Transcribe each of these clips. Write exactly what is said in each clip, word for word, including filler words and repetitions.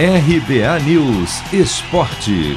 R B A News Esporte.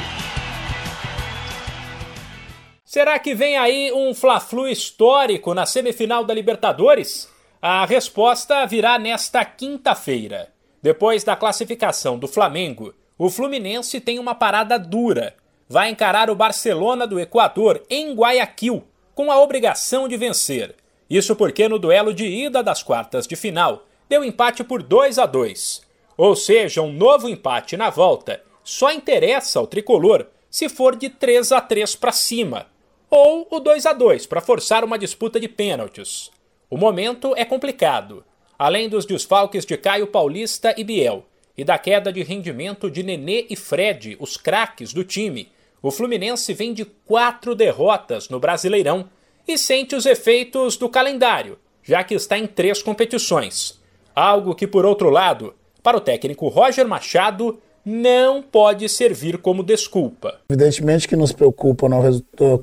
Será que vem aí um Fla-Flu histórico na semifinal da Libertadores? A resposta virá nesta quinta-feira. Depois da classificação do Flamengo, o Fluminense tem uma parada dura. Vai encarar o Barcelona do Equador em Guayaquil, com a obrigação de vencer. Isso porque no duelo de ida das quartas de final, deu empate por dois a dois. Ou seja, um novo empate na volta só interessa ao tricolor se for de três a três para cima, ou o dois a dois para forçar uma disputa de pênaltis. O momento é complicado. Além dos desfalques de Caio Paulista e Biel, e da queda de rendimento de Nenê e Fred, os craques do time, o Fluminense vem de quatro derrotas no Brasileirão e sente os efeitos do calendário, já que está em três competições. Algo que, por outro lado, para o técnico Roger Machado, não pode servir como desculpa. Evidentemente que nos preocupa não,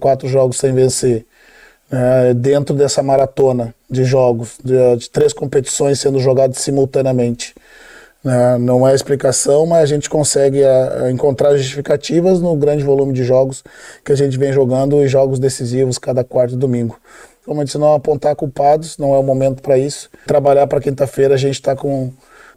quatro jogos sem vencer. É, dentro dessa maratona de jogos, de, de três competições sendo jogadas simultaneamente. É, não é explicação, mas a gente consegue a, a encontrar justificativas no grande volume de jogos que a gente vem jogando, e jogos decisivos cada quarto e domingo. Como a gente não apontar culpados, não é o momento para isso. Trabalhar para quinta-feira, a gente está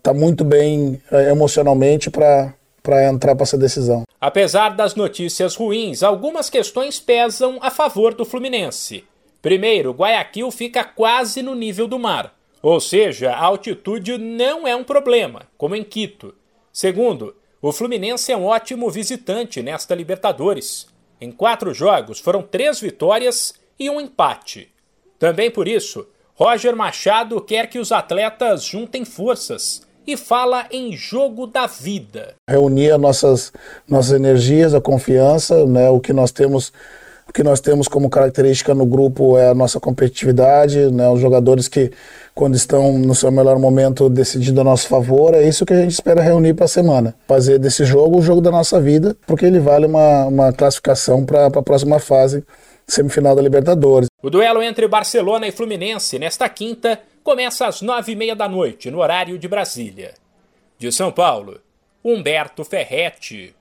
tá muito bem é, emocionalmente para para entrar para essa decisão. Apesar das notícias ruins, algumas questões pesam a favor do Fluminense. Primeiro, Guayaquil fica quase no nível do mar, ou seja, a altitude não é um problema, como em Quito. Segundo, o Fluminense é um ótimo visitante nesta Libertadores. Em quatro jogos foram três vitórias e um empate. Também por isso, Roger Machado quer que os atletas juntem forças e fala em jogo da vida. Reunir nossas, nossas energias, a confiança, né, o que nós temos... O que nós temos como característica no grupo é a nossa competitividade, né? Os jogadores que, quando estão no seu melhor momento, decidindo a nosso favor, é isso que a gente espera reunir para a semana. Fazer desse jogo o jogo da nossa vida, porque ele vale uma, uma classificação para a próxima fase, semifinal da Libertadores. O duelo entre Barcelona e Fluminense, nesta quinta, começa às nove e meia da noite, no horário de Brasília. De São Paulo, Humberto Ferretti.